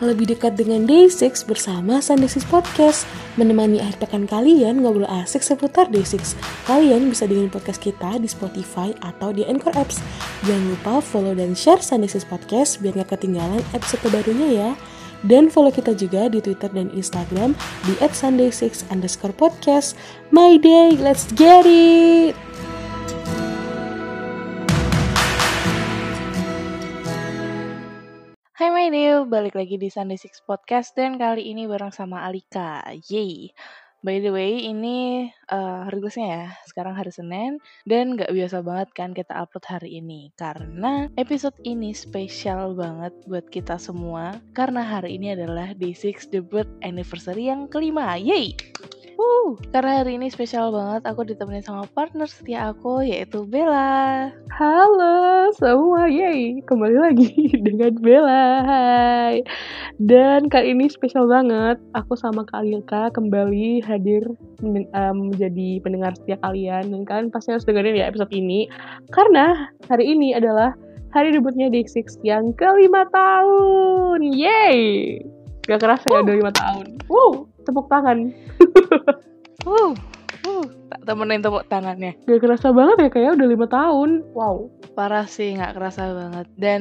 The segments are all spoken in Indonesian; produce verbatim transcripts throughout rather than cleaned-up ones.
lebih dekat dengan Day six bersama Sunday six Podcast. Menemani akhir pekan kalian ngobrol asik seputar Day six. Kalian bisa dengerin podcast kita di Spotify atau di Anchor Apps. Jangan lupa follow dan share Sunday six Podcast biar gak ketinggalan episode barunya ya. Dan follow kita juga di Twitter dan Instagram di at Sunday six underscore podcast. My day, let's get it! Hai my dear, balik lagi di Sunday six Podcast dan kali ini bareng sama Alika. Yeay. By the way, ini uh, regularnya ya, sekarang hari Senin dan gak biasa banget kan kita upload hari ini karena episode ini spesial banget buat kita semua karena hari ini adalah Day six debut anniversary yang kelima. Yeay. Wuh, karena hari ini spesial banget aku ditemenin sama partner setia aku yaitu Bella. Halo semua, yeay, kembali lagi dengan Bella. Hai. Dan kali ini spesial banget aku sama Kak Alika kembali hadir men- um, menjadi pendengar setia kalian. Dan kalian pasti harus dengerin ya episode ini karena hari ini adalah hari debutnya Day six yang kelima tahun. Yeay. Gak kerasa ya udah lima tahun. Wow, tepuk tangan. Wow, wow, temenin tepuk tangannya. Gak kerasa banget ya, kayaknya udah lima tahun. Wow, parah sih, gak kerasa banget. Dan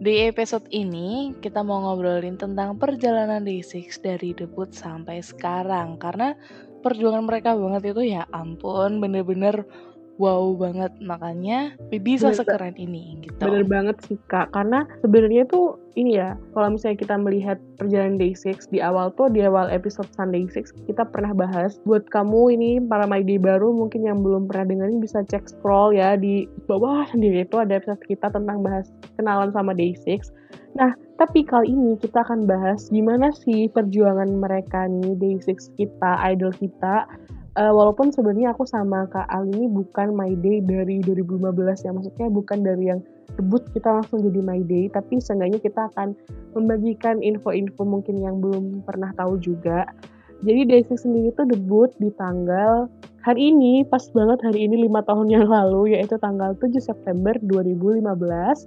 di episode ini kita mau ngobrolin tentang perjalanan Day six dari debut sampai sekarang. Karena perjuangan mereka banget itu ya ampun, bener-bener wow banget. Makanya bisa bener, sekeren ini gitu. Bener banget sih Kak, karena sebenarnya tuh ini ya, kalau misalnya kita melihat perjalanan Day six di awal tuh, di awal episode Sunday six kita pernah bahas. Buat kamu ini para my day baru mungkin yang belum pernah dengerin bisa cek scroll ya di bawah sendiri, itu ada episode kita tentang bahas kenalan sama Day six. Nah, tapi kali ini kita akan bahas gimana sih perjuangan mereka nih, Day six kita, idol kita. Uh, walaupun sebenarnya aku sama Kak Al ini bukan my day dari dua ribu lima belas ya, maksudnya bukan dari yang debut kita langsung jadi my day, tapi seenggaknya kita akan membagikan info-info mungkin yang belum pernah tahu juga. Jadi Day six sendiri tuh debut di tanggal hari ini, pas banget hari ini lima tahun yang lalu, yaitu tanggal tujuh September dua ribu lima belas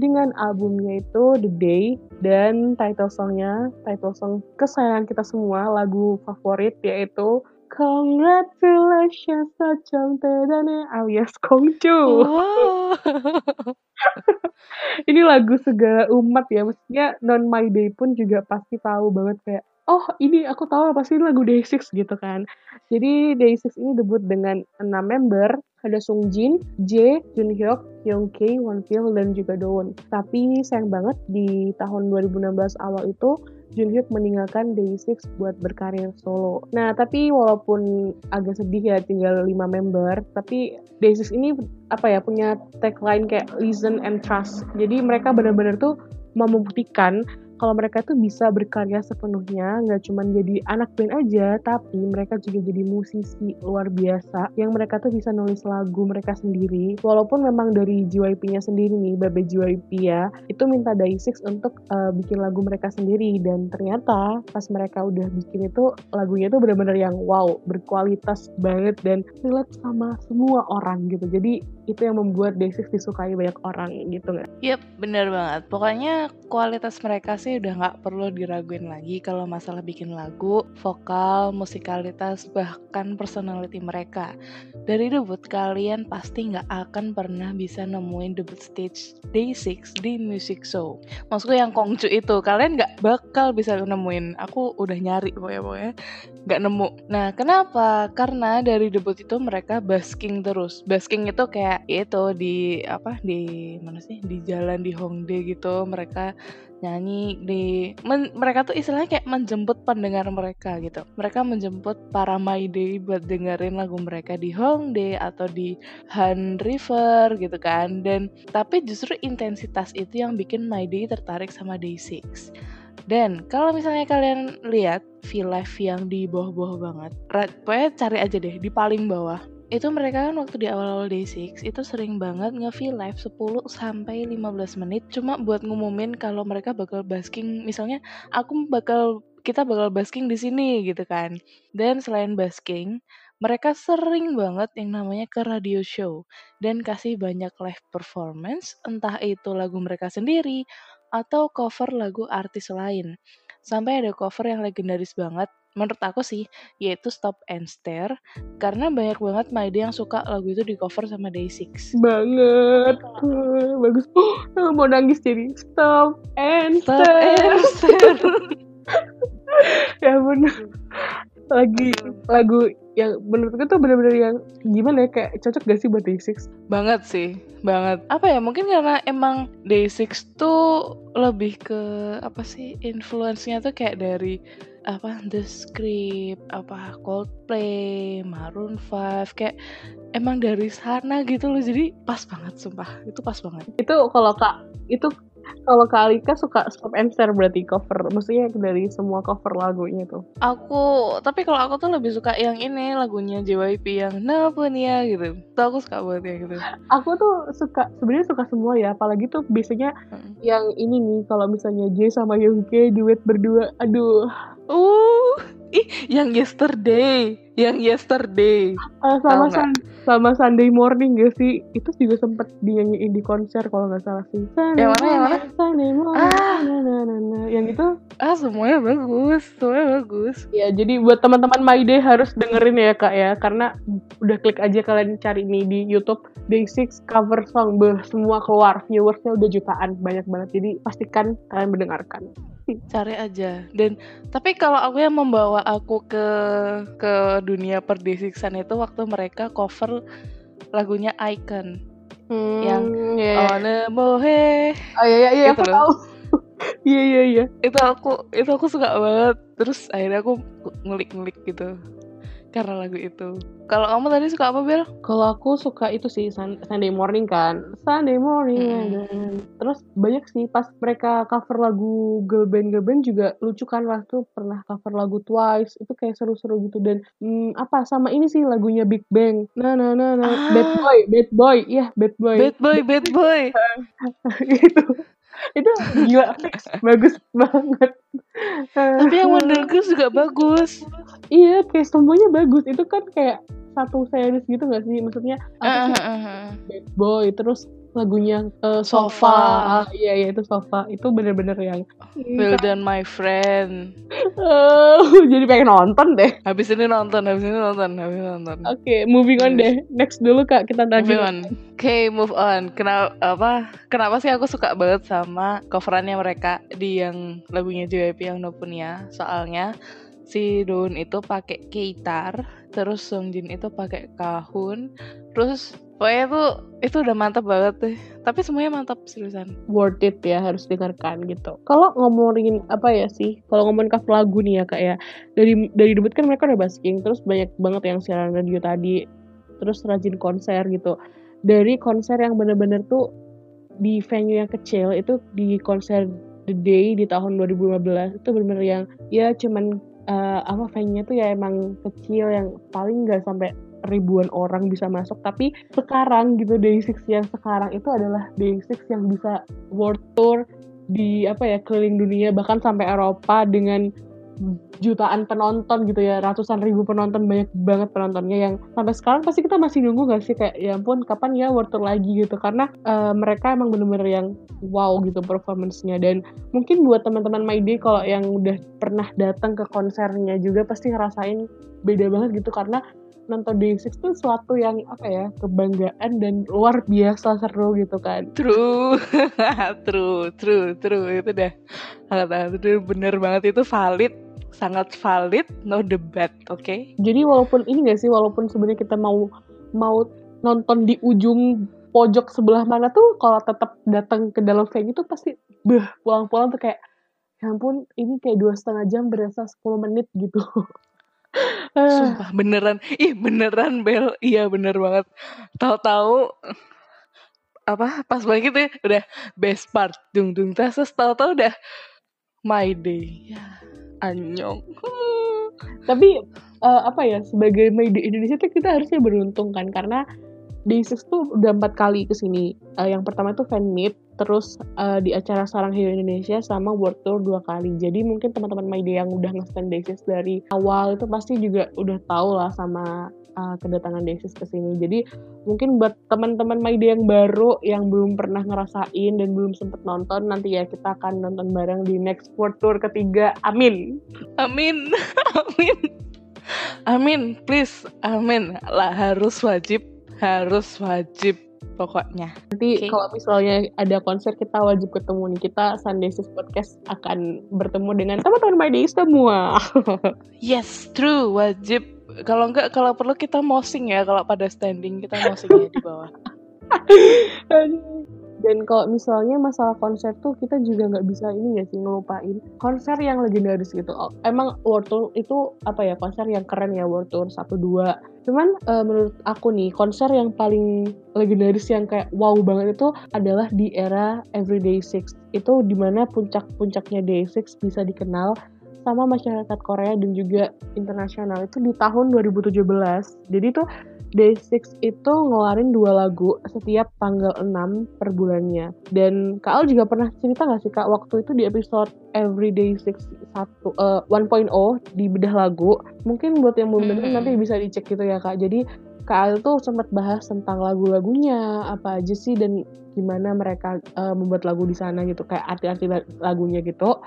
dengan albumnya itu The Day dan title songnya, title song kesayangan kita semua, lagu favorit yaitu Congratulations alias Kongcu. Wow. Ini lagu segala umat ya, maksudnya non my day pun juga pasti tahu banget kayak oh ini aku tahu pasti ini lagu Day six gitu kan. Jadi Day six ini debut dengan enam member, ada Sungjin, Jae, Junhyeok, Young K, Wonpil dan juga Dowoon. Tapi sayang banget di tahun dua ribu enam belas awal itu Junhyeok meninggalkan Day six buat berkarir solo. Nah, tapi walaupun agak sedih ya tinggal lima member, tapi Day six ini apa ya punya tagline kayak listen and trust. Jadi mereka benar-benar tuh mau membuktikan kalau mereka tuh bisa berkarya sepenuhnya, nggak cuma jadi anak band aja, tapi mereka juga jadi musisi luar biasa, yang mereka tuh bisa nulis lagu mereka sendiri. Walaupun memang dari J Y P-nya sendiri nih, Babe J Y P ya, itu minta Day six untuk uh, bikin lagu mereka sendiri, dan ternyata pas mereka udah bikin itu, lagunya tuh benar-benar yang wow, berkualitas banget, dan relate sama semua orang gitu. Jadi itu yang membuat Day six disukai banyak orang gitu nggak? Yep, bener banget. Pokoknya kualitas mereka sih udah gak perlu diraguin lagi kalau masalah bikin lagu, vokal, musikalitas, bahkan personality mereka. Dari debut, kalian pasti gak akan pernah bisa nemuin debut stage Day six di music show. Maksudku yang Kongcu itu, kalian gak bakal bisa nemuin. Aku udah nyari pokoknya-pokoknya, gak nemu. Nah, kenapa? Karena dari debut itu mereka basking terus. Basking itu kayak itu di, apa, di mana sih? Di jalan di Hongdae gitu, mereka nyanyi di men, mereka tuh istilahnya kayak menjemput pendengar mereka gitu. Mereka menjemput para my day buat dengerin lagu mereka di Hongdae atau di Han River gitu kan. Dan tapi justru intensitas itu yang bikin my day tertarik sama Day six. Dan kalau misalnya kalian lihat V-Live yang di bawah-bawah banget, pokoknya cari aja deh di paling bawah. Itu mereka kan waktu di awal-awal Day six itu sering banget nge-V-Live sepuluh sampai lima belas menit cuma buat ngumumin kalau mereka bakal basking, misalnya aku bakal kita bakal basking di sini gitu kan. Dan selain basking, mereka sering banget yang namanya ke radio show dan kasih banyak live performance, entah itu lagu mereka sendiri atau cover lagu artis lain. sampai ada cover yang legendaris banget menurut aku sih, yaitu Stop and Stare, karena banyak banget Maide yang suka lagu itu di cover sama Day six banget. Nah, bagus. Oh, mau nangis jadi Stop and Stop Stare, and Stare. Ya bener, lagi lagu yang menurutku tuh benar-benar yang gimana ya, kayak cocok gak sih buat Day six? Banget sih, banget. Apa ya, mungkin karena emang Day six tuh lebih ke apa sih, influence-nya tuh kayak dari apa, The Script, apa Coldplay, Maroon five, kayak emang dari sana gitu loh. Jadi pas banget, sumpah itu pas banget. Itu kalau Kak, itu kalau Kak Alika suka Stop and Stare berarti cover, maksudnya dari semua cover lagunya tuh? Aku, tapi kalau aku tuh lebih suka yang ini, lagunya J Y P yang Naponia gitu. Tuh aku suka banget ya gitu. Aku tuh suka, sebenarnya suka semua ya, apalagi tuh biasanya hmm. yang ini nih, kalau misalnya Jae sama Young K duet berdua, aduh. Uh, ih, yang yesterday, yang yesterday. Uh, sama sun, sama Sunday morning gak sih? Itu juga sempet dinyanyiin di konser kalau nggak salah sih. Yang mana? Yang mana? Sunday morning. Ah, na, na, na, na. Yang itu? Ah, semuanya bagus, semuanya bagus. Ya, jadi buat teman-teman Maide harus dengerin ya Kak ya, karena udah klik aja kalian cari nih di YouTube Day six cover song, beh, semua keluar, viewersnya udah jutaan, banyak banget. Jadi pastikan kalian mendengarkan. Cari aja. Dan tapi kalau aku yang membawa aku ke ke dunia per Day six-an itu waktu mereka cover lagunya Icon. Hmm, yang yeah. Onemohe. Oh iya iya aku tahu. Iya iya iya. Itu aku itu aku suka banget. Terus akhirnya aku ngelik-ngelik gitu karena lagu itu. Kalau kamu tadi suka apa, Bel? Kalau aku suka itu sih Sunday morning kan. Sunday morning. Hmm. Terus banyak sih pas mereka cover lagu girl band girl band juga lucu kan, waktu pernah cover lagu Twice itu kayak seru-seru gitu. Dan hmm, apa sama ini sih lagunya Big Bang. Nah nah nah nah ah. Bad Boy, Bad Boy. Iya, yeah, Bad Boy. Bad Boy, Bad Boy. Itu itu gila, bagus banget. Tapi yang menurutku juga bagus. Iya, kayak semuanya bagus. Itu kan kayak satu series gitu gak sih? Maksudnya uh, uh, uh. Bad Boy, terus lagunya uh, Sofa. Iya, ah, iya itu Sofa. Itu bener-bener yang Well Done My Friend. uh, Jadi pengen nonton deh. Habis ini nonton, habis ini nonton, habis ini nonton. Oke, okay, moving on deh. Next dulu Kak, kita tadi. Oke, okay, move on. Kenapa apa? Kenapa sih aku suka banget sama coverannya mereka di yang lagunya J Y P yang Nopunia? Soalnya si Dowoon itu pakai gitar, terus Sungjin itu pakai kahun, terus pokoknya tuh itu udah mantap banget deh. Tapi semuanya mantap seriusan. Worth it ya, harus dengarkan gitu. Kalau ngomongin apa ya sih? Kalau ngomongin cover lagu nih ya Kak ya. Dari dari debut kan mereka udah basking, terus banyak banget yang siaran radio tadi, terus rajin konser gitu. Dari konser yang benar-benar tuh di venue yang kecil itu, di konser The Day di tahun dua ribu lima belas itu benar-benar yang ya cuman uh, apa venue-nya tuh ya emang kecil, yang paling enggak sampai ribuan orang bisa masuk. Tapi sekarang gitu Day six yang sekarang itu adalah Day six yang bisa world tour di apa ya, keliling dunia, bahkan sampai Eropa dengan jutaan penonton gitu ya, ratusan ribu penonton, banyak banget penontonnya. Yang sampai sekarang pasti kita masih nunggu gak sih, kayak ya ampun kapan ya world tour lagi gitu, karena uh, mereka emang bener-bener yang wow gitu performance-nya. Dan mungkin buat teman-teman Maide kalau yang udah pernah datang ke konsernya juga pasti ngerasain beda banget gitu, karena nonton Day six tuh suatu yang apa ya, kebanggaan dan luar biasa seru gitu kan. True. True, true, true. Itu dah itu bener banget, itu valid, sangat valid, no debat. Oke, okay? Jadi walaupun ini gak sih, walaupun sebenarnya kita mau mau nonton di ujung pojok sebelah mana tuh, kalau tetap datang ke dalam venue tuh pasti beh, pulang-pulang tuh kayak ya ampun ini kayak dua setengah jam berasa sepuluh menit gitu. Sumpah beneran, ih beneran Bel, iya bener banget. Tahu-tahu apa pas banget ya, udah best part, dung dung terus tahu-tahu udah my day, ya anyong. Tapi uh, apa ya, sebagai Maide Indonesia tuh kita harusnya beruntung kan, karena Day six tuh udah empat kali kesini. Uh, yang pertama tuh fan meet, terus uh, di acara Sarang Hero Indonesia, sama world tour dua kali. Jadi mungkin teman-teman Maide yang udah nge-stand Day six dari awal itu pasti juga udah tahu lah sama uh, kedatangan Day six kesini. Jadi mungkin buat teman-teman Maide yang baru, yang belum pernah ngerasain dan belum sempet nonton, nanti ya kita akan nonton bareng di next World Tour ketiga. Amin. Amin. Amin. Amin. Please. Amin. Lah, harus wajib. Harus wajib. Pokoknya nanti okay. Kalau misalnya ada konser, kita wajib ketemu nih. Kita Sunday six Podcast akan bertemu dengan teman-teman My Day semua. Yes, true, wajib. Kalau enggak, kalau perlu kita mousing ya. Kalau pada standing kita mousing ya di bawah. Dan kalau misalnya masalah konser tuh, kita juga nggak bisa ini nggak sih ngelupain konser yang legendaris gitu. Emang World Tour itu apa ya, konser yang keren ya, World Tour satu dua. Cuman uh, menurut aku nih, konser yang paling legendaris yang kayak wow banget itu adalah di era Everyday Six. Itu dimana puncak-puncaknya Day six bisa dikenal sama masyarakat Korea dan juga internasional itu di tahun dua ribu tujuh belas. Jadi tuh Day six itu ngeluarin dua lagu setiap tanggal enam per bulannya. Dan Kak Al juga pernah cerita gak sih Kak, waktu itu di episode Everyday Six satu, uh, satu koma nol di bedah lagu. Mungkin buat yang belum dengar mm-hmm. nanti bisa dicek gitu ya Kak. Jadi Kak Al tuh sempat bahas tentang lagu-lagunya, apa aja sih dan gimana mereka uh, membuat lagu di sana gitu, kayak arti-arti lagunya gitu.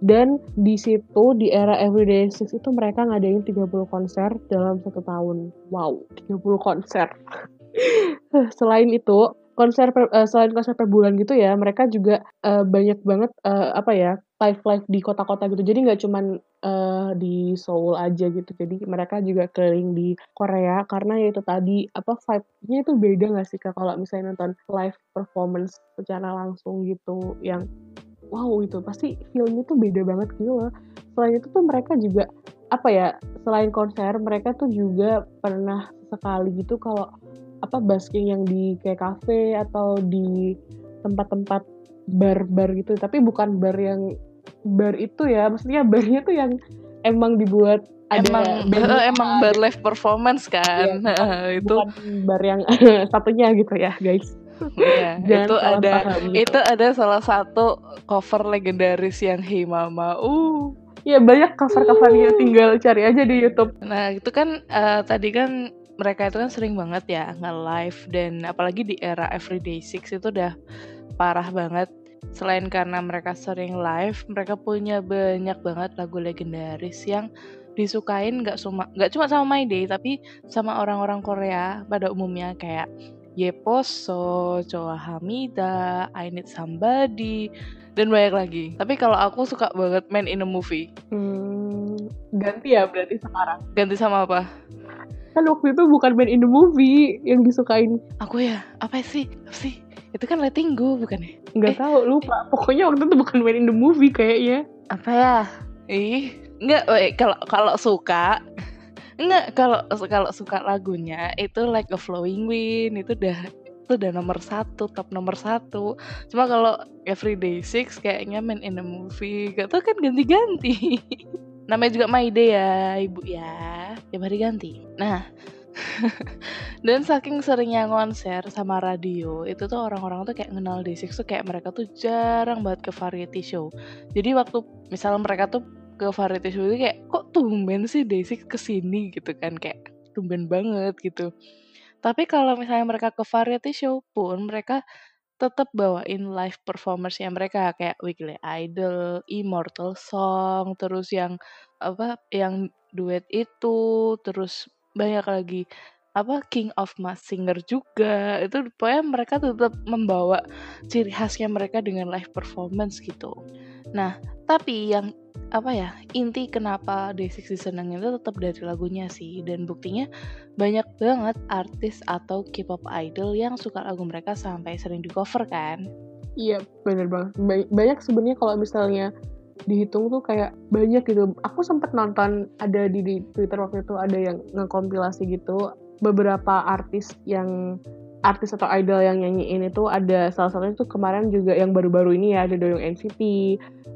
Dan di situ di era Everyday Six itu mereka ngadain tiga puluh konser dalam satu tahun. Wow, tiga puluh konser. Selain itu, konser per, uh, selain konser per bulan gitu ya, mereka juga uh, banyak banget uh, apa ya, live-live di kota-kota gitu. Jadi nggak cuman uh, di Seoul aja gitu. Jadi mereka juga keliling di Korea karena ya itu tadi apa, vibe-nya itu beda nggak sih Kak kalau misalnya nonton live performance secara langsung gitu yang wow itu pasti feelnya tuh beda banget gitu loh. Selain itu tuh mereka juga apa ya, selain konser mereka tuh juga pernah sekali gitu kalau apa basking yang di kayak kafe atau di tempat-tempat bar-bar gitu, tapi bukan bar yang bar itu ya, maksudnya barnya tuh yang emang dibuat ada emang, band, emang bar live performance kan ya, itu bukan bar yang satunya gitu ya guys. Ya, itu ada paham, gitu. Itu ada salah satu cover legendaris yang Hey Mama. Uh, ya banyak cover-covernya, uh. tinggal cari aja di YouTube. Nah, itu kan uh, tadi kan mereka itu kan sering banget ya nge-live, dan apalagi di era Everyday Six itu udah parah banget. Selain karena mereka sering live, mereka punya banyak banget lagu legendaris yang disukain gak cuma gak cuma sama My Day tapi sama orang-orang Korea pada umumnya, kayak Yeposo, Choa Hamida, I Need Somebody, dan banyak lagi. Tapi kalau aku suka banget Man in a Movie. Hmm, ganti ya berarti sekarang. Ganti sama apa? Kan waktu itu bukan Man in a Movie yang disukain. Aku ya, apa sih? Apa sih? Itu kan Letting Go bukan ya? Nggak eh, tahu, lupa. Eh, Pokoknya waktu itu bukan Man in the Movie kayaknya. Apa ya? Ih, nggak. Eh, kalau kalau suka. Enggak, kalau kalau suka lagunya itu Like a Flowing Wind, itu udah itu udah nomor satu, top nomor satu. Cuma kalau Everyday Six kayaknya Man in a Movie, gak tau kan ganti-ganti. Namanya juga My Day ya, Ibu ya, tiap hari ganti. Nah, dan saking seringnya konser sama radio, itu tuh orang-orang tuh kayak kenal Day six tuh kayak mereka tuh jarang banget ke variety show. Jadi waktu misalnya mereka tuh ke variety show itu kayak kok tumben sih Day six kesini gitu kan, kayak tumben banget gitu. Tapi kalau misalnya mereka ke variety show pun mereka tetap bawain live performance-nya mereka, kayak Weekly Idol, Immortal Song, terus yang apa yang duet itu, terus banyak lagi apa King of Mask Singer juga. Itu pokoknya mereka tetap membawa ciri khasnya mereka dengan live performance gitu. Nah, tapi yang apa ya, inti kenapa Day six disenengin itu tetap dari lagunya sih, dan buktinya banyak banget artis atau K-pop idol yang suka lagu mereka sampai sering di cover kan. Iya benar banget, ba- banyak sebenarnya kalau misalnya dihitung tuh kayak banyak gitu. Aku sempet nonton ada di, di Twitter waktu itu ada yang ngekompilasi gitu beberapa artis yang artis atau idol yang nyanyiin itu. Ada salah satunya tuh kemarin juga yang baru-baru ini ya, ada Doyoung N C T,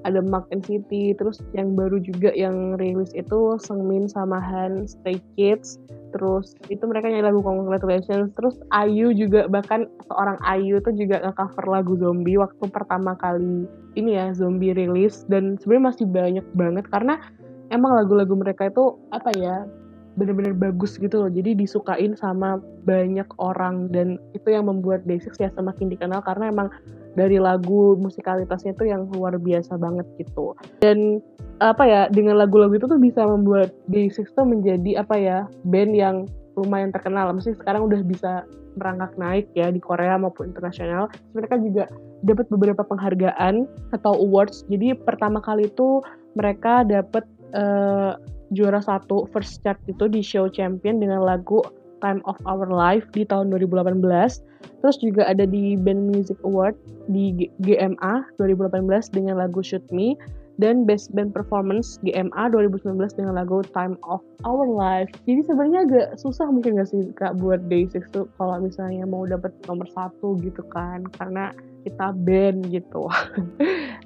ada Mark N C T, terus yang baru juga yang rilis itu Seungmin sama Han, Stray Kids, terus itu mereka nyanyi lagu Congratulations, terus I U juga, bahkan seorang I U tuh juga nge-cover lagu Zombie waktu pertama kali ini ya Zombie rilis. Dan sebenarnya masih banyak banget karena emang lagu-lagu mereka itu apa ya, benar-benar bagus gitu loh. Jadi disukain sama banyak orang, dan itu yang membuat Day six ya semakin dikenal karena emang dari lagu musikalitasnya itu yang luar biasa banget gitu. Dan apa ya, dengan lagu-lagu itu tuh bisa membuat Day six tuh menjadi apa ya, band yang lumayan terkenal. Maksudnya sekarang udah bisa merangkak naik ya di Korea maupun internasional. Mereka juga dapat beberapa penghargaan atau awards. Jadi pertama kali itu mereka dapat uh, juara satu first chart itu di Show Champion dengan lagu Time of Our Life di tahun dua ribu delapan belas. Terus juga ada di Band Music Award di G M A dua ribu delapan belas dengan lagu Shoot Me, dan Best Band Performance G M A dua ribu sembilan belas dengan lagu Time of Our Life. Jadi sebenarnya agak susah mungkin nggak sih Kak buat Day six tuh kalau misalnya mau dapat nomor satu gitu kan, karena kita band gitu.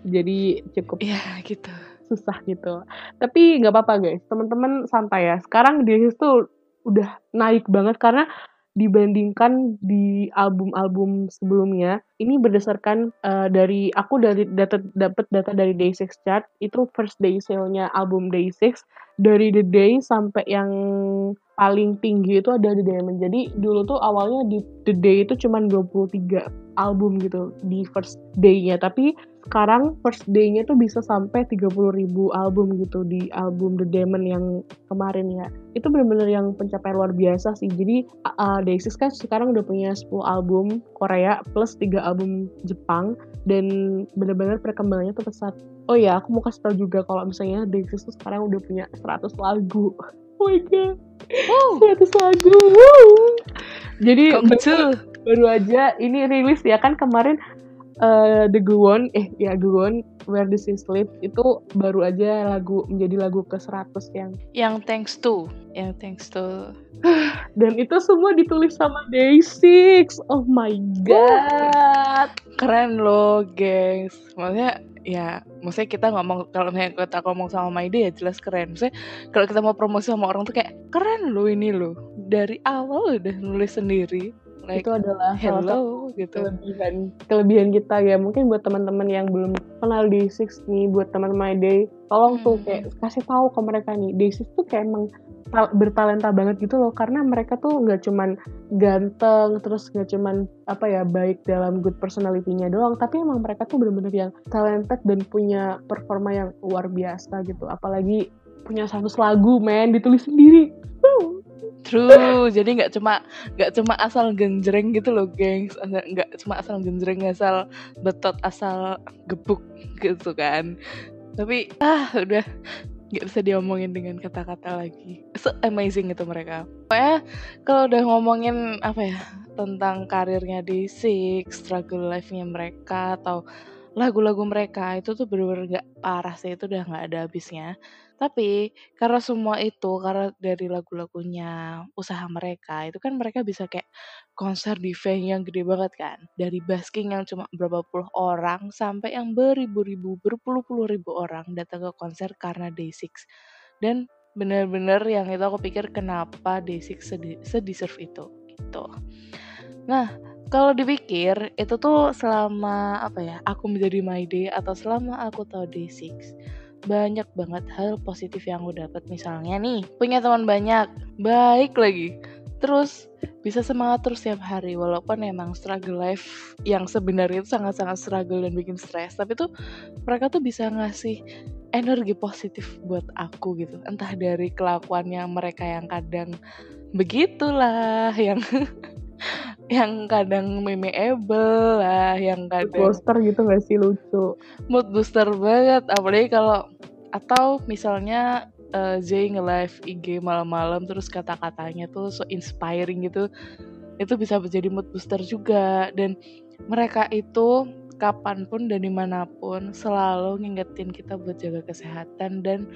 Jadi cukup ya gitu, susah gitu. Tapi nggak apa-apa guys, teman-teman santai ya. Sekarang Day six tuh udah naik banget karena dibandingkan di album-album sebelumnya, ini berdasarkan uh, dari aku dari data, dapat data dari Day six chart, itu first day sale-nya album Day six dari The Day sampai yang paling tinggi itu ada The Demon. Jadi dulu tuh awalnya di The Day itu cuma dua puluh tiga album gitu di first day-nya, tapi sekarang first day-nya tuh bisa sampai tiga puluh ribu album gitu di album The Demon yang kemarin ya. Itu benar-benar yang pencapaian luar biasa sih. Jadi uh, Day six kan sekarang udah punya sepuluh album Korea plus tiga album Jepang, dan benar-benar perkembangannya tuh pesat. Oh iya, aku mau kasih tau juga kalau misalnya Day six tuh sekarang udah punya seratus lagu. Oh my god, seratus lagu. Woo. Jadi baru, baru aja ini rilis ya kan kemarin uh, The Dowoon, eh ya Dowoon Where the Sea Sleeps itu baru aja lagu menjadi lagu ke seratus yang yang thanks to, yang thanks to. Dan itu semua ditulis sama Day six. Oh my god, keren loh gengs. Maksudnya ya, maksudnya kita ngomong, kalau misalnya kita ngomong sama Maide ya jelas keren. Maksudnya kalau kita mau promosi sama orang tuh kayak, keren lo ini lo, dari awal udah nulis sendiri. Like, itu adalah hello gitu. Kelebihan, kelebihan kita ya. Mungkin buat teman-teman yang belum kenal Day six nih, buat teman Maide, tolong hmm. tuh kayak kasih tahu ke mereka nih, Day six tuh kayak emang bertalenta banget gitu loh, karena mereka tuh nggak cuman ganteng, terus nggak cuman apa ya, baik dalam good personality-nya doang, tapi emang mereka tuh benar-benar yang talented dan punya performa yang luar biasa gitu. Apalagi punya seratus lagu men, ditulis sendiri. True, jadi nggak cuma nggak cuma asal genjreng gitu loh, gengs. Nggak cuma asal genjreng, asal betot, asal gebuk gitu kan. Tapi ah udah. Gak bisa diomongin dengan kata-kata lagi. So amazing itu mereka. Pokoknya kalau udah ngomongin apa ya, tentang karirnya Day six, struggle life-nya mereka, atau lagu-lagu mereka, itu tuh bener-bener gak parah sih. Itu udah gak ada habisnya. Tapi karena semua itu, karena dari lagu-lagunya, usaha mereka, itu kan mereka bisa kayak konser di venue yang gede banget kan. Dari busking yang cuma berapa puluh orang sampai yang beribu-ribu, berpuluh-puluh ribu orang datang ke konser karena Day six. Dan bener-bener yang itu aku pikir kenapa Day six sedeserve itu gitu. Nah, kalau dipikir, itu tuh selama apa ya, aku menjadi Maide atau selama aku tahu Day six, banyak banget hal positif yang aku dapat. Misalnya nih, punya teman banyak, baik lagi. Terus bisa semangat terus setiap hari, walaupun emang struggle life yang sebenarnya itu sangat-sangat struggle dan bikin stres, tapi tuh mereka tuh bisa ngasih energi positif buat aku gitu. Entah dari kelakuannya mereka yang kadang begitulah, yang yang kadang memeable lah, yang kadang mood booster gitu gak sih, lucu, mood booster banget. Apalagi kalau atau misalnya uh, Jae nge-live I G malam-malam, terus kata-katanya tuh so inspiring gitu, itu bisa menjadi mood booster juga. Dan mereka itu kapanpun dan dimanapun selalu ngingetin kita buat jaga kesehatan, dan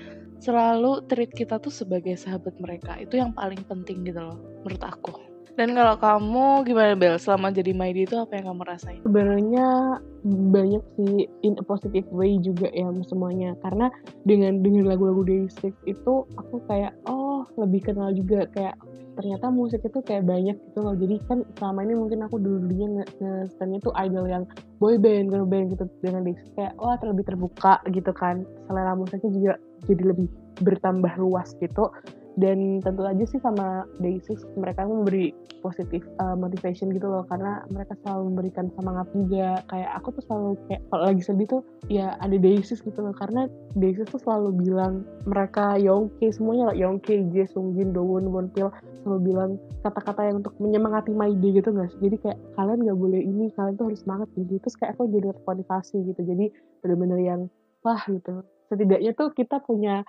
selalu treat kita tuh sebagai sahabat mereka. Itu yang paling penting gitu loh menurut aku. Dan kalau kamu gimana Bel, selama jadi Maide itu apa yang kamu rasain? Sebenarnya banyak sih, in a positive way juga ya semuanya. Karena dengan dengan lagu-lagu Day six itu aku kayak oh lebih kenal juga, kayak ternyata musik itu kayak banyak gitu loh. Jadi kan selama ini mungkin aku dulunya nge-standnya tuh idol yang boy band, girl band gitu. Dengan Day six kayak wah terlebih terbuka gitu kan, selera musiknya juga jadi lebih bertambah luas gitu. Dan tentu aja sih sama Day six mereka memberi positif uh, motivation gitu loh, karena mereka selalu memberikan semangat juga. Kayak aku tuh selalu kayak kalau lagi sedih tuh ya ada Day six gitu loh, karena Day six tuh selalu bilang mereka Young K semuanya lah, Young K, Jae, Sungjin, Dowoon, Wonpil selalu bilang kata-kata yang untuk menyemangati my day gitu guys. Jadi kayak kalian nggak boleh ini, kalian tuh harus semangat gitu. Terus kayak aku jadi termotivasi gitu. Jadi benar-benar yang wah gitu. Setidaknya tuh kita punya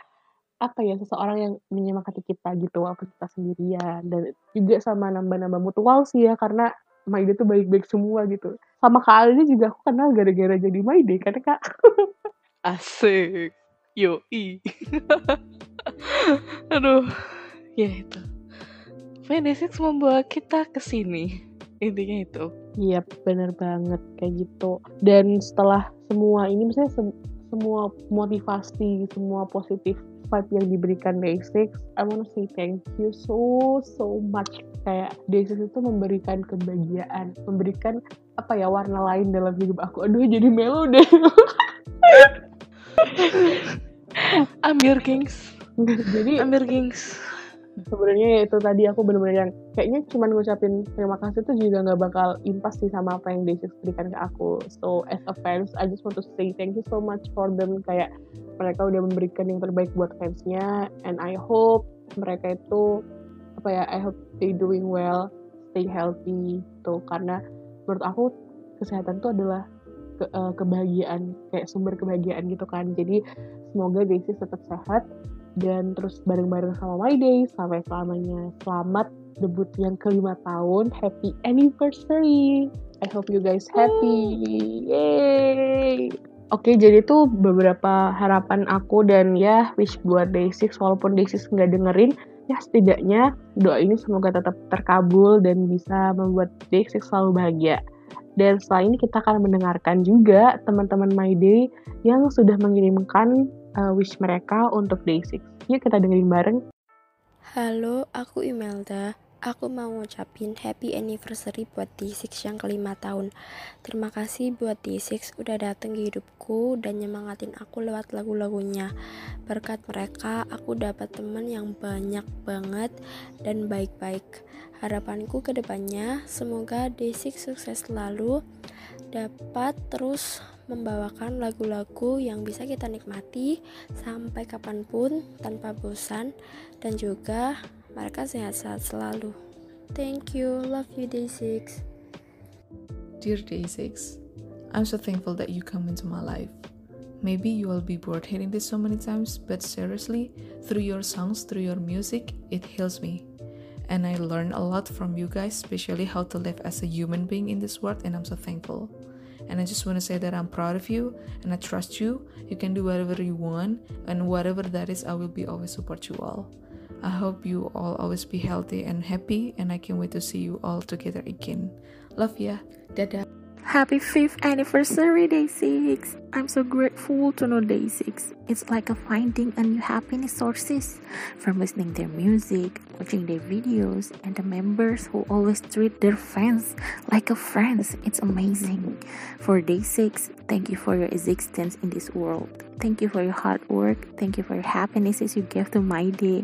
apa ya, seseorang yang menyemangati kita gitu walaupun kita sendirian. Dan juga sama nambah-nambah mutual sih ya, karena my day tuh baik-baik semua gitu. Sama Kak Ali juga aku kenal gara-gara jadi my day kan Kak. Asik. Yoi. Aduh. Ya itu. V D enam membawa kita ke sini. Intinya itu. Iya, yep, benar banget kayak gitu. Dan setelah semua ini misalnya se- semua motivasi, semua positif vibe yang diberikan Day six, I want to say thank you so so much. Kayak Day six itu memberikan kebahagiaan, memberikan apa ya, warna lain dalam hidup aku. Aduh jadi melo deh. Amir Kings. Jadi Amir Kings. Sebenarnya itu tadi aku benar-benar yang kayaknya cuma ngucapin terima kasih tuh juga nggak bakal impas sih sama apa yang Day six berikan ke aku. So as a fans, I just want to say thank you so much for them. Kayak mereka udah memberikan yang terbaik buat fansnya, and I hope mereka itu apa ya, I hope they doing well, stay healthy tuh. Karena menurut aku kesehatan tuh adalah ke, uh, kebahagiaan, kayak sumber kebahagiaan gitu kan. Jadi semoga Day six tetap sehat dan terus bareng-bareng sama my day sampai selamanya. Selamat debut yang kelima tahun, happy anniversary, I hope you guys happy. Yay. Oke, jadi itu beberapa harapan aku dan ya wish buat Day six. Walaupun Day six nggak dengerin, ya setidaknya doa ini semoga tetap terkabul dan bisa membuat Day six selalu bahagia. Dan setelah ini kita akan mendengarkan juga teman-teman my day yang sudah mengirimkan Uh, wish mereka untuk Day six. Yuk kita dengerin bareng. Halo, aku Imelda. Aku mau ngucapin happy anniversary buat Day six yang kelima tahun. Terima kasih buat Day six udah dateng ke hidupku dan nyemangatin aku lewat lagu-lagunya. Berkat mereka, aku dapat temen yang banyak banget dan baik-baik. Harapanku ke depannya, semoga Day six sukses selalu, dapat terus membawakan lagu-lagu yang bisa kita nikmati sampai kapanpun tanpa bosan, dan juga mereka sehat-sehat selalu. Thank you, love you Day six. Dear Day six, I'm so thankful that you come into my life. Maybe you will be bored hearing this so many times, but seriously, through your songs, through your music, it heals me. And I learned a lot from you guys, especially how to live as a human being in this world, and I'm so thankful. And I just want to say that I'm proud of you, and I trust you. You can do whatever you want, and whatever that is, I will be always support you all. I hope you all always be healthy and happy, and I can't wait to see you all together again. Love ya. Dadah. Happy fifth anniversary, Day six. I'm so grateful to know Day six. It's like a finding a new happiness sources from listening their music, watching their videos, and the members who always treat their fans like a friends. It's amazing. For Day six, thank you for your existence in this world. Thank you for your hard work. Thank you for your happinesses you gave to my day.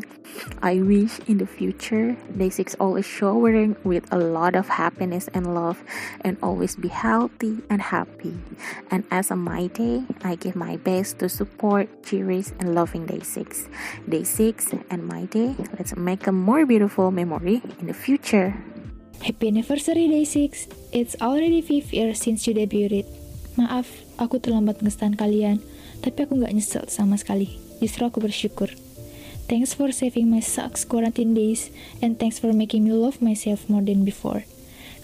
I wish in the future, Day six always showering with a lot of happiness and love, and always be healthy and happy. And as a my day, I give my best to support, cherish, and loving Day six. Day six and my day, let's make a more beautiful memory in the future. Happy anniversary Day six. It's already five years since you debuted. Maaf, aku terlambat ngestan kalian. Tapi aku gak nyesel sama sekali, justru aku bersyukur. Thanks for saving my sucks quarantine days, and thanks for making me love myself more than before.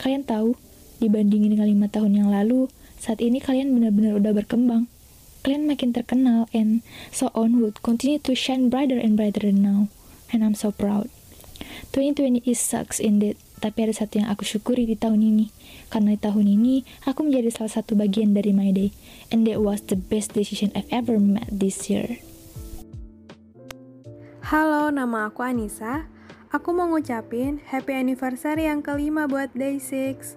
Kalian tahu, dibandingin dengan lima tahun yang lalu, saat ini kalian benar-benar udah berkembang. Kalian makin terkenal, and so on would continue to shine brighter and brighter than now. And I'm so proud. twenty twenty is sucks indeed, tapi ada satu yang aku syukuri di tahun ini. Karena di tahun ini, aku menjadi salah satu bagian dari my day. And that was the best decision I've ever made this year. Halo, nama aku Anissa. Aku mau ngucapin happy anniversary yang kelima buat Day six.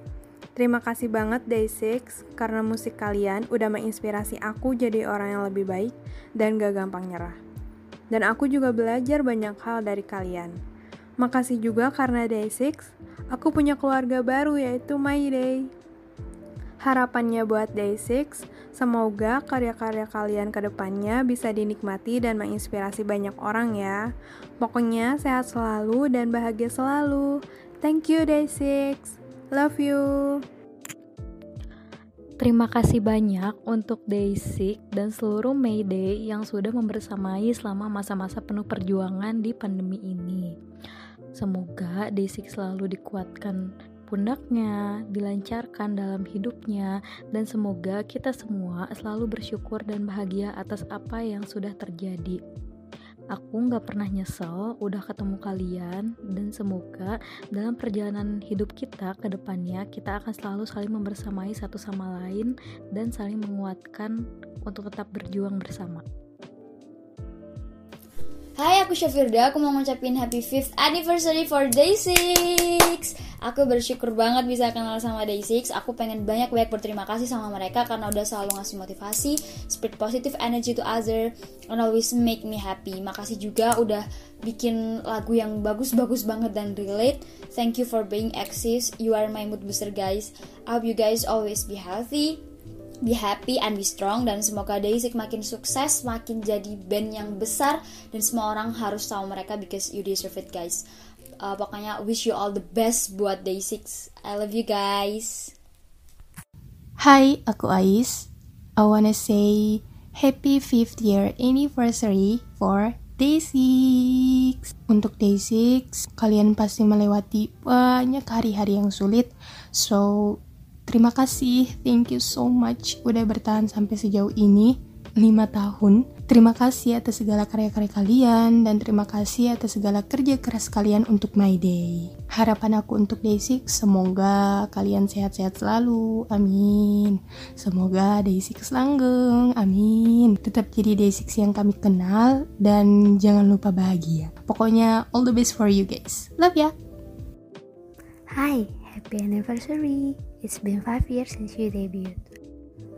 Terima kasih banget Day six, karena musik kalian udah menginspirasi aku jadi orang yang lebih baik dan gak gampang nyerah. dan aku juga belajar banyak hal dari kalian. Makasih juga karena Day six, aku punya keluarga baru yaitu My Day. Harapannya buat Day six, semoga karya-karya kalian ke depannya bisa dinikmati dan menginspirasi banyak orang ya. Pokoknya sehat selalu dan bahagia selalu. Thank you Day six, love you. Terima kasih banyak untuk Day six dan seluruh May Day yang sudah membersamai selama masa-masa penuh perjuangan di pandemi ini. Semoga Day six selalu dikuatkan pundaknya, dilancarkan dalam hidupnya, dan semoga kita semua selalu bersyukur dan bahagia atas apa yang sudah terjadi. Aku gak pernah nyesel udah ketemu kalian, dan semoga dalam perjalanan hidup kita ke depannya, kita akan selalu saling membersamai satu sama lain dan saling menguatkan untuk tetap berjuang bersama. Hai, aku Syafirda, aku mau ngucapin happy fifth anniversary for Day six. Aku bersyukur banget bisa kenal sama Day six. Aku pengen banyak-banyak berterima kasih sama mereka karena udah selalu ngasih motivasi, spread positive energy to other, and always make me happy. Makasih juga udah bikin lagu yang bagus-bagus banget dan relate. Thank you for being active. You are my mood booster guys. I hope you guys always be healthy, be happy and be strong, dan semoga Day six makin sukses, makin jadi band yang besar, dan semua orang harus tahu mereka because you deserve it guys. Uh, pokoknya wish you all the best buat Day six. I love you guys. Hai, aku Ais. I wanna say happy fifth year anniversary for Day six. Untuk Day six, kalian pasti melewati banyak hari-hari yang sulit. So, terima kasih, thank you so much udah bertahan sampai sejauh ini, lima tahun. Terima kasih atas segala karya-karya kalian, dan terima kasih atas segala kerja keras kalian untuk My Day. Harapan aku untuk Day six, semoga kalian sehat-sehat selalu, amin. Semoga Day six langgeng, amin. Tetap jadi Day six yang kami kenal, dan jangan lupa bahagia. Pokoknya all the best for you guys, love ya. Hai, happy anniversary. It's been five years since you debuted.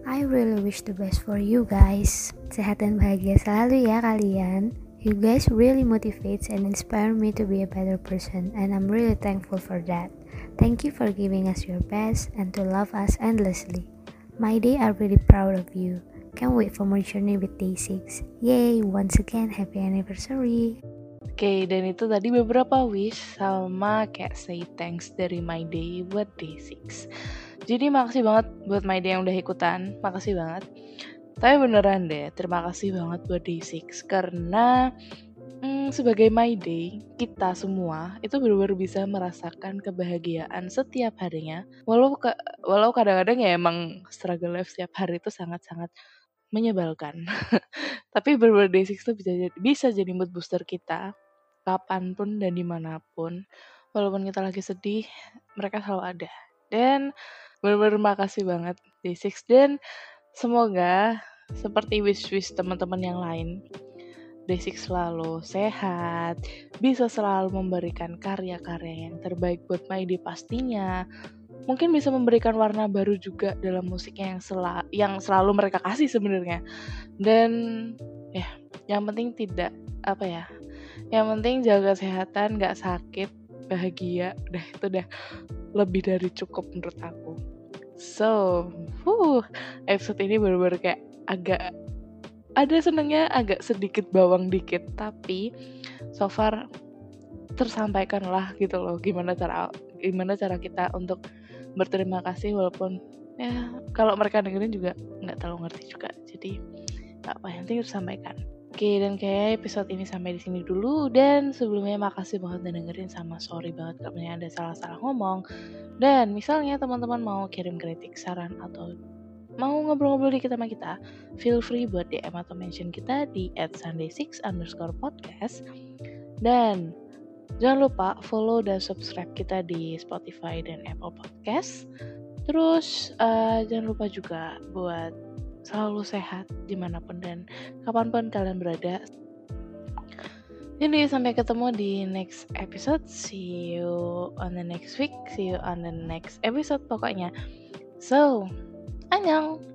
I really wish the best for you guys. Sehat dan bahagia selalu ya kalian. You guys really motivates and inspire me to be a better person, and I'm really thankful for that. Thank you for giving us your best and to love us endlessly. My Day are really proud of you. Can't wait for more journey with Day six. Yay, once again happy anniversary. Oke, okay, dan itu tadi beberapa wish sama kayak say thanks dari My Day buat Day six. Jadi makasih banget buat My Day yang udah ikutan, makasih banget. Tapi beneran deh, terima kasih banget buat Day six karena hmm, sebagai My Day, kita semua itu benar-benar bisa merasakan kebahagiaan setiap harinya. Walau ke, walau kadang-kadang ya emang struggle life setiap hari itu sangat-sangat menyebalkan. Tapi benar-benar Day six itu bisa bisa jadi mood booster kita. Kapanpun dan dimanapun, walaupun kita lagi sedih, mereka selalu ada. Dan benar-benar makasih banget Day six, dan semoga seperti wish-wish teman-teman yang lain, Day six selalu sehat, bisa selalu memberikan karya-karya yang terbaik buat My Day pastinya. Mungkin bisa memberikan warna baru juga dalam musiknya yang, sel- yang selalu mereka kasih sebenarnya. Dan ya, yang penting tidak apa ya, yang penting jaga kesehatan, gak sakit, bahagia. Udah, itu udah lebih dari cukup menurut aku. So, huh, episode ini bener-bener kayak agak ada senengnya, agak sedikit bawang dikit. Tapi, so far tersampaikan lah gitu loh. Gimana cara, gimana cara kita untuk berterima kasih, walaupun ya kalau mereka dengerin juga gak terlalu ngerti juga. Jadi, gak apa, yang penting tersampaikan. Oke, dan kayaknya episode ini sampai di sini dulu, dan sebelumnya makasih banget udah dengerin, sama sorry banget kalau ada salah-salah ngomong. Dan misalnya teman-teman mau kirim kritik, saran, atau mau ngobrol-ngobrol dikit sama kita, feel free buat D M atau mention kita di at Sunday six underscore podcast. Dan jangan lupa follow dan subscribe kita di Spotify dan Apple Podcast. Terus uh, jangan lupa juga buat selalu sehat dimanapun dan kapanpun kalian berada. Jadi sampai ketemu di next episode. See you on the next week. See you on the next episode pokoknya. So, annyeong.